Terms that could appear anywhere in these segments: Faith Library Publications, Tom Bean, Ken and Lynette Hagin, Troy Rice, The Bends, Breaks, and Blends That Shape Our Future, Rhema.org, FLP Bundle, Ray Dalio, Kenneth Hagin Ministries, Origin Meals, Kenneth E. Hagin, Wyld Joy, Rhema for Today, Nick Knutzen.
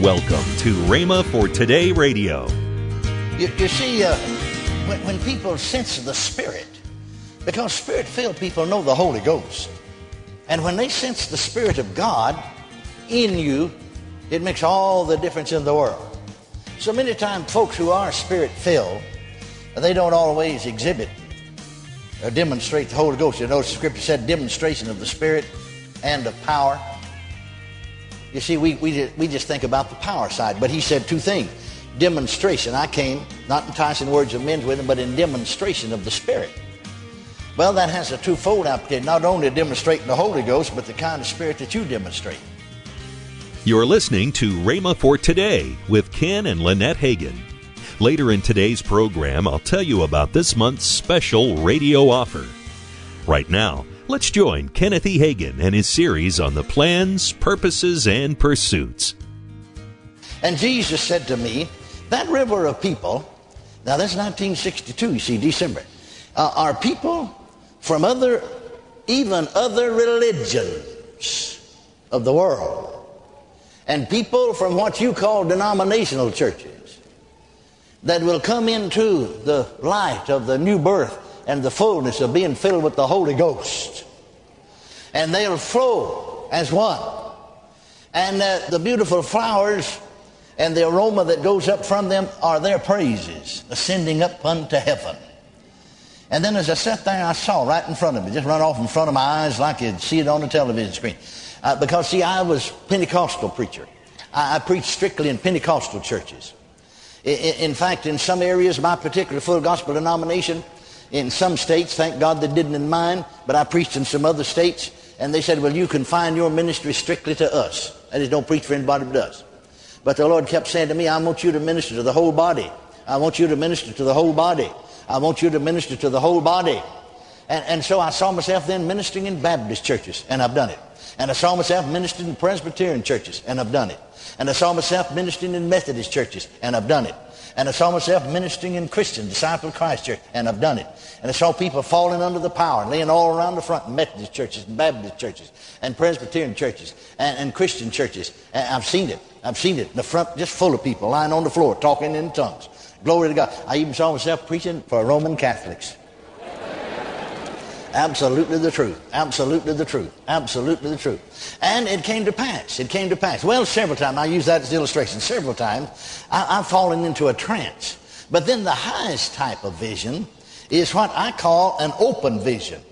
Welcome to Rhema for Today Radio. You see, when people sense the Spirit, because Spirit-filled people know the Holy Ghost. And when they sense the Spirit of God in you, it makes all the difference in the world. So many times folks who are Spirit-filled, they don't always exhibit or demonstrate the Holy Ghost. You notice the Scripture said demonstration of the Spirit and of power. You see, we just think about the power side. But he said two things. Demonstration. I came, not in enticing words of men's wisdom, but in demonstration of the Spirit. Well, that has a twofold application. Not only demonstrating the Holy Ghost, but the kind of Spirit that you demonstrate. You're listening to Rhema for Today with Ken and Lynette Hagin. Later in today's program, I'll tell you about this month's special radio offer. Right now, let's join Kenneth E. Hagin and his series on the plans, purposes, and pursuits. And Jesus said to me, that river of people, now that's 1962, you see, December, are people from even other religions of the world. And people from what you call denominational churches that will come into the light of the new birth and the fullness of being filled with the Holy Ghost. And they'll flow as one. And the beautiful flowers and the aroma that goes up from them are their praises, ascending up unto heaven. And then as I sat there, I saw right in front of me, just run off in front of my eyes like you'd see it on the television screen. Because, see, I was Pentecostal preacher. I preached strictly in Pentecostal churches. In fact, in some areas, my particular full gospel denomination, in some states, thank God they didn't in mine, but I preached in some other states, and they said, well, you confine your ministry strictly to us. That is, don't preach for anybody but us. But the Lord kept saying to me, I want you to minister to the whole body. I want you to minister to the whole body. I want you to minister to the whole body. And so I saw myself then ministering in Baptist churches, and I've done it. And I saw myself ministering in Presbyterian churches, and I've done it. And I saw myself ministering in Methodist churches, and I've done it. And I saw myself ministering in Christian, Disciple of Christ Church, and I've done it. And I saw people falling under the power, laying all around the front in Methodist churches, and Baptist churches, and Presbyterian churches, and Christian churches. And I've seen it. The front just full of people lying on the floor, talking in tongues. Glory to God. I even saw myself preaching for Roman Catholics. Absolutely the truth. And it came to pass. Well, several times. I use that as an illustration. Several times I've fallen into a trance. But then the highest type of vision is what I call an open vision.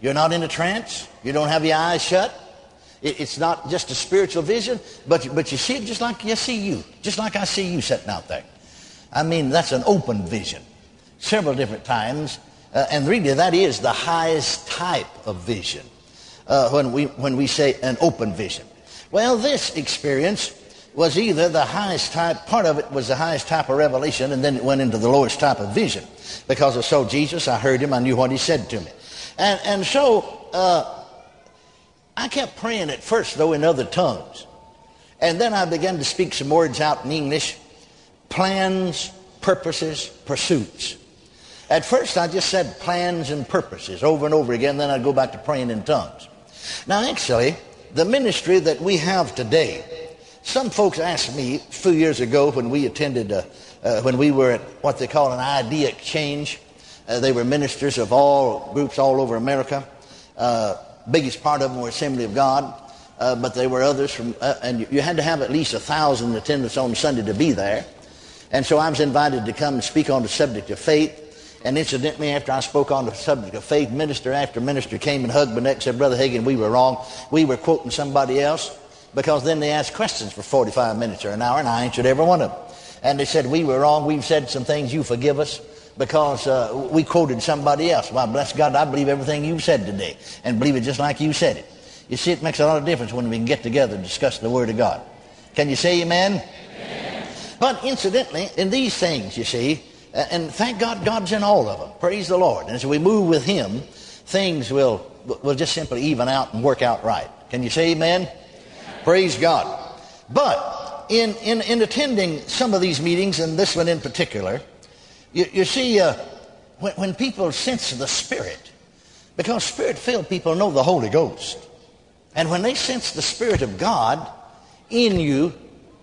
You're not in a trance. You don't have your eyes shut. It's not just a spiritual vision, but you see it just like you see you. Just like I see you sitting out there. I mean, that's an open vision. Several different times. And really, that is the highest type of vision when we say an open vision. Well, this experience was either the highest type, part of it was the highest type of revelation, and then it went into the lowest type of vision. Because I saw Jesus, I heard him, I knew what he said to me. And so I kept praying at first, though, in other tongues. And then I began to speak some words out in English, plans, purposes, pursuits. At first, I just said plans and purposes over and over again. Then I'd go back to praying in tongues. Now, actually, the ministry that we have today, some folks asked me a few years ago when we attended, when we were at what they call an idea exchange. They were ministers of all groups all over America. Biggest part of them were Assembly of God, but there were others from, and you had to have at least 1,000 attendants on Sunday to be there. And so I was invited to come and speak on the subject of faith. And incidentally, after I spoke on the subject of faith, minister after minister came and hugged my neck and said, Brother Hagin, we were wrong. We were quoting somebody else, because then they asked questions for 45 minutes or an hour, and I answered every one of them. And they said, we were wrong. We've said some things. You forgive us because we quoted somebody else. Well, bless God, I believe everything you said today and believe it just like you said it. You see, it makes a lot of difference when we can get together and discuss the Word of God. Can you say amen? Amen. But incidentally, in these things, you see, and thank God, God's in all of them. Praise the Lord. And as we move with him, things will just simply even out and work out right. Can you say amen? Amen. Praise God. But in attending some of these meetings, and this one in particular, you see, when people sense the Spirit, because Spirit-filled people know the Holy Ghost. And when they sense the Spirit of God in you,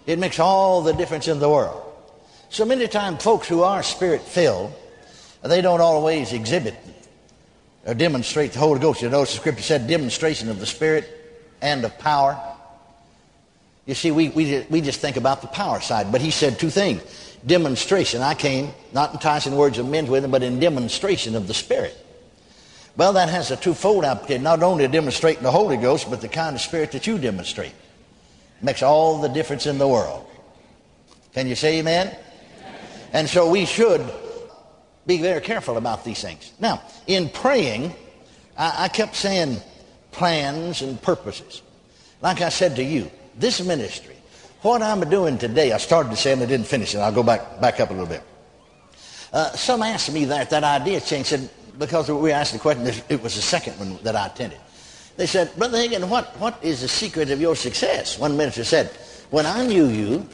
It makes all the difference in the world. So many times folks who are Spirit-filled, they don't always exhibit or demonstrate the Holy Ghost. You notice the Scripture said demonstration of the Spirit and of power. You see, we just think about the power side, but he said two things. Demonstration, I came, not enticing words of men's wisdom, but in demonstration of the Spirit. Well, that has a twofold application, not only demonstrating the Holy Ghost, but the kind of Spirit that you demonstrate. Makes all the difference in the world. Can you say amen? And so we should be very careful about these things. Now, in praying, I kept saying plans and purposes. Like I said to you, this ministry, what I'm doing today, I started to say and I didn't finish it. I'll go back up a little bit. Some asked me that idea change, said, because we asked the question, it was the second one that I attended. They said, Brother Hagin, what is the secret of your success? One minister said, when I knew you,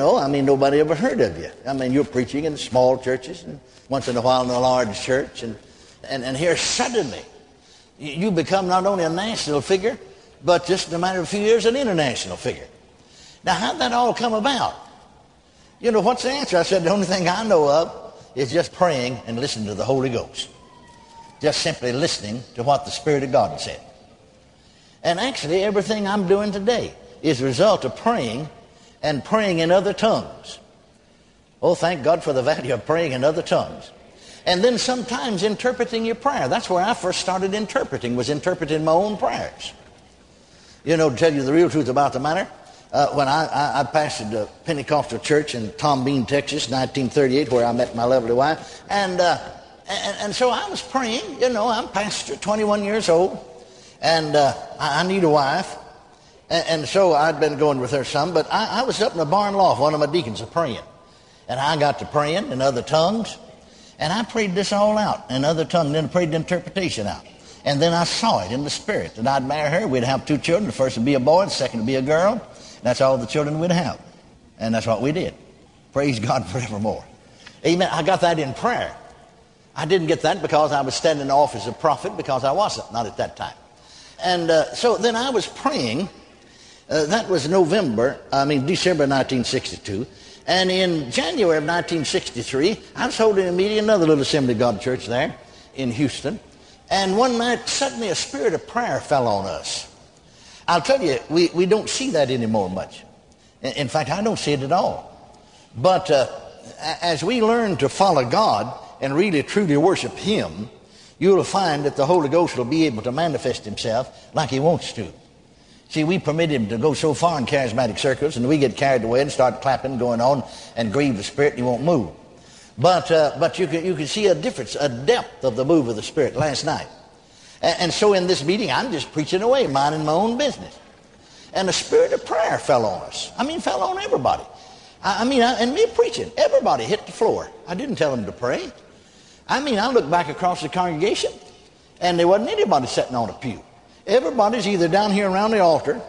nobody ever heard of you. You're preaching in small churches and once in a while in a large church. And here suddenly, you become not only a national figure, but just in a matter of a few years, an international figure. Now, how'd that all come about? What's the answer? I said, the only thing I know of is just praying and listening to the Holy Ghost. Just simply listening to what the Spirit of God said. And actually, everything I'm doing today is a result of praying and praying in other tongues. Oh, thank God for the value of praying in other tongues. And then sometimes interpreting your prayer. That's where I first started interpreting, was interpreting my own prayers. To tell you the real truth about the matter, when I pastored a Pentecostal church in Tom Bean, Texas, 1938, where I met my lovely wife. And so I was praying, I'm pastor, 21 years old. And I need a wife, and so I'd been going with her some, but I was up in the barn loft, one of my deacons was praying, and I got to praying in other tongues, and I prayed this all out in other tongues, then I prayed the interpretation out, and then I saw it in the Spirit, that I'd marry her, we'd have two children, the first would be a boy, the second would be a girl, that's all the children we'd have, and that's what we did. Praise God forevermore. Amen. I got that in prayer. I didn't get that because I was standing in the office of prophet, because I wasn't, not at that time. And so then I was praying, that was December 1962, and in January of 1963, I was holding a meeting, another little Assembly of God church there in Houston, and one night suddenly a spirit of prayer fell on us. I'll tell you, we don't see that anymore much. In fact, I don't see it at all. But as we learn to follow God and really truly worship Him, you'll find that the Holy Ghost will be able to manifest Himself like He wants to. See, we permit Him to go so far in charismatic circles, and we get carried away and start clapping, going on, and grieve the Spirit, and He won't move. But you can see a difference, a depth of the move of the Spirit last night. And so in this meeting, I'm just preaching away, minding my own business. And the spirit of prayer fell on us. Fell on everybody. And me preaching, everybody hit the floor. I didn't tell them to pray. I look back across the congregation, and there wasn't anybody sitting on a pew. Everybody's either down here around the altar,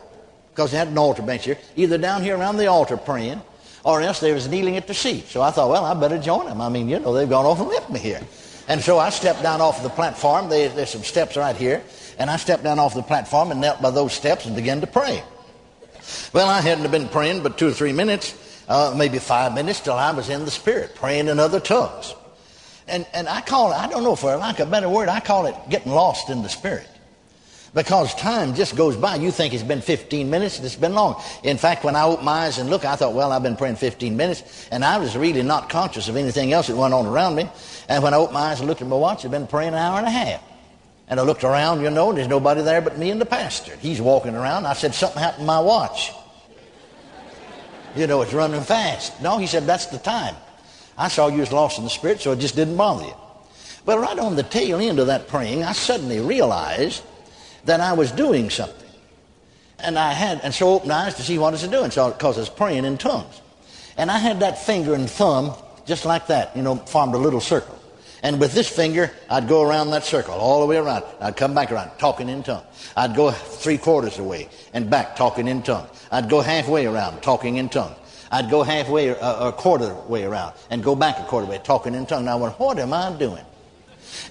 because they had an altar bench here, either down here around the altar praying, or else they was kneeling at the seat. So I thought, well, I better join them. They've gone off and left me here. And so I stepped down off the platform. There's some steps right here. And I stepped down off the platform and knelt by those steps and began to pray. Well, I hadn't been praying but 2 or 3 minutes, maybe 5 minutes, till I was in the Spirit, praying in other tongues. And I call it, I don't know for lack of a better word, I call it getting lost in the Spirit. Because time just goes by. You think it's been 15 minutes, and it's been long. In fact, when I opened my eyes and looked, I thought, well, I've been praying 15 minutes. And I was really not conscious of anything else that went on around me. And when I opened my eyes and looked at my watch, I'd been praying an hour and a half. And I looked around, and there's nobody there but me and the pastor. He's walking around. I said, something happened to my watch. It's running fast. No, he said, that's the time. I saw you was lost in the Spirit, so it just didn't bother you. Well, right on the tail end of that praying, I suddenly realized that I was doing something. And so I opened my eyes to see what I was doing, because I was praying in tongues. And I had that finger and thumb just like that, formed a little circle. And with this finger, I'd go around that circle, all the way around. I'd come back around, talking in tongues. I'd go 3/4 away and back, talking in tongues. I'd go halfway around, talking in tongues. I'd go halfway or a quarter way around and go back a quarter way, talking in tongues. And I went, what am I doing?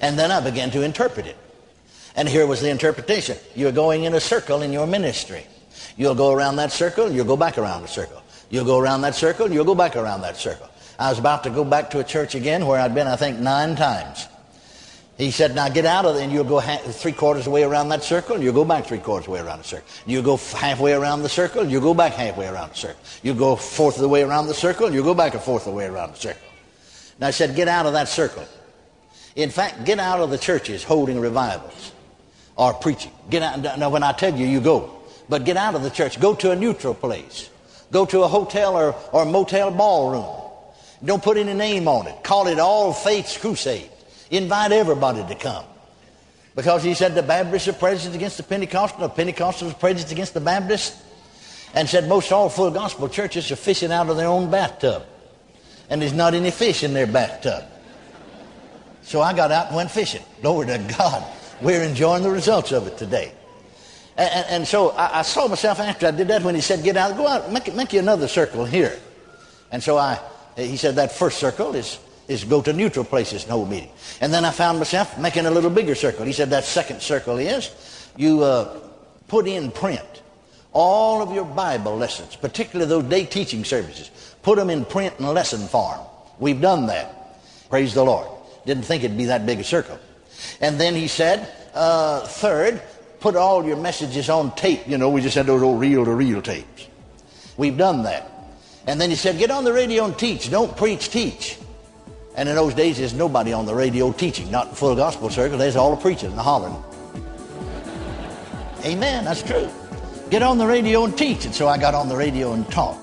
And then I began to interpret it. And here was the interpretation. You're going in a circle in your ministry. You'll go around that circle and you'll go back around the circle. You'll go around that circle and you'll go back around that circle. I was about to go back to a church again where I'd been, I think, 9 times. He said, now get out of there and you'll go three quarters of the way around that circle and you'll go back three-quarters of the way around the circle. You'll go halfway around the circle and you'll go back halfway around the circle. You'll go a fourth of the way around the circle and you'll go back a fourth of the way around the circle. And I said, get out of that circle. In fact, get out of the churches holding revivals or preaching. Get out. Now, when I tell you, you go. But get out of the church. Go to a neutral place. Go to a hotel or motel ballroom. Don't put any name on it. Call it All Faiths Crusade. Invite everybody to come. Because he said the Baptists are prejudiced against the Pentecostals. The Pentecostals are prejudiced against the Baptists. And said most all full gospel churches are fishing out of their own bathtub. And there's not any fish in their bathtub. So I got out and went fishing. Glory to God. We're enjoying the results of it today. And so I saw myself after I did that when he said, get out, go out, make you another circle here. And so he said that first circle is go to neutral places and hold meeting. And then I found myself making a little bigger circle. He said that second circle is you put in print all of your Bible lessons, particularly those day teaching services. Put them in print and lesson form. We've done that. Praise the Lord. Didn't think it'd be that big a circle. And then he said, third, put all your messages on tape. You know, we just had those old reel-to-reel tapes. We've done that. And then he said, get on the radio and teach. Don't preach, teach. And in those days, there's nobody on the radio teaching. Not in full gospel circle. There's all the preaching and the hollering. Amen. That's true. Get on the radio and teach. And so I got on the radio and taught.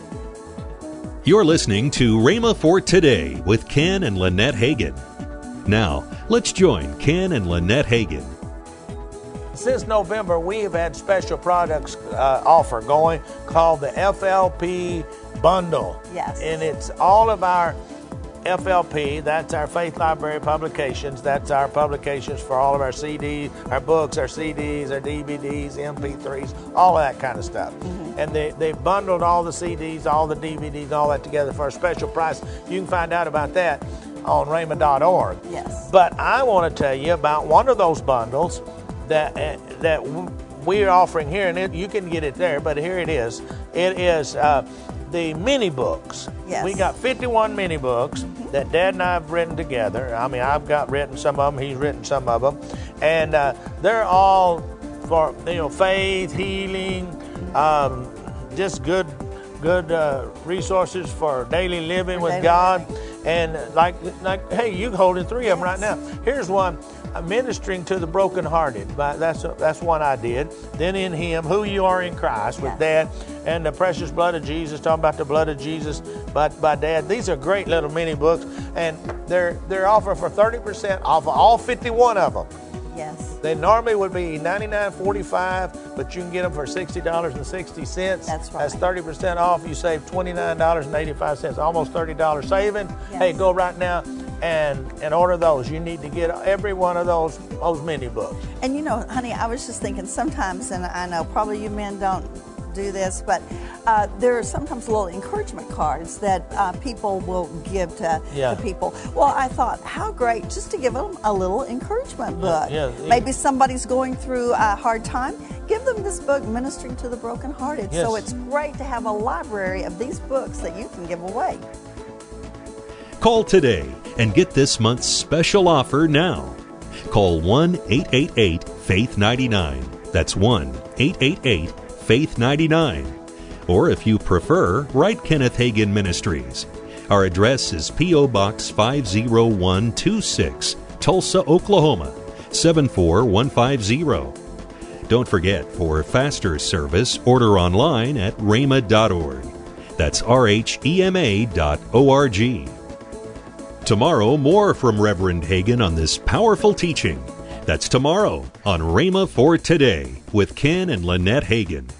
You're listening to Rhema for Today with Ken and Lynette Hagin. Now, let's join Ken and Lynette Hagin. Since November, we've had special products offer going called the FLP Bundle. Yes. And it's all of our FLP, that's our Faith Library Publications, that's our publications for all of our CDs, our books, our CDs, our DVDs, MP3s, all of that kind of stuff. Mm-hmm. And they bundled all the CDs, all the DVDs, all that together for a special price. You can find out about that on Rhema.org. Yes. But I want to tell you about one of those bundles that we're offering here, and you can get it there, but here it is. It is the mini books. Yes. We got 51 mini books that Dad and I have written together. I mean, I've got written some of them, he's written some of them, and they're all for, you know, faith, healing, just good resources for daily living with God. And like, hey, you're holding 3 of them right now. Here's one, ministering to the brokenhearted. That's one I did. Then in Him, who you are in Christ with Dad, and the precious blood of Jesus. Talking about the blood of Jesus, by Dad. These are great little mini books, and they're offered for 30% off all 51 of them. Yes. They normally would be $99.45, but you can get them for $60.60. That's right. That's 30% off. You save $29.85, almost $30 savings. Yes. Hey, go right now and order those. You need to get every one of those mini books. And you know, honey, I was just thinking sometimes, and I know probably you men don't do this, but there are sometimes little encouragement cards that people will give to the people. Well, I thought, how great just to give them a little encouragement book. Yeah. Maybe somebody's going through a hard time. Give them this book, Ministering to the Brokenhearted. Yes. So it's great to have a library of these books that you can give away. Call today and get this month's special offer now. Call 1-888-FAITH-99. That's 1-888-FAITH-99. Faith 99. Or if you prefer, write Kenneth Hagin Ministries. Our address is P.O. Box 50126, Tulsa, Oklahoma 74150. Don't forget, for faster service, order online at Rhema.org. That's RHEMA.org. Tomorrow, more from Reverend Hagin on this powerful teaching. That's tomorrow on Rhema for Today with Ken and Lynette Hagin.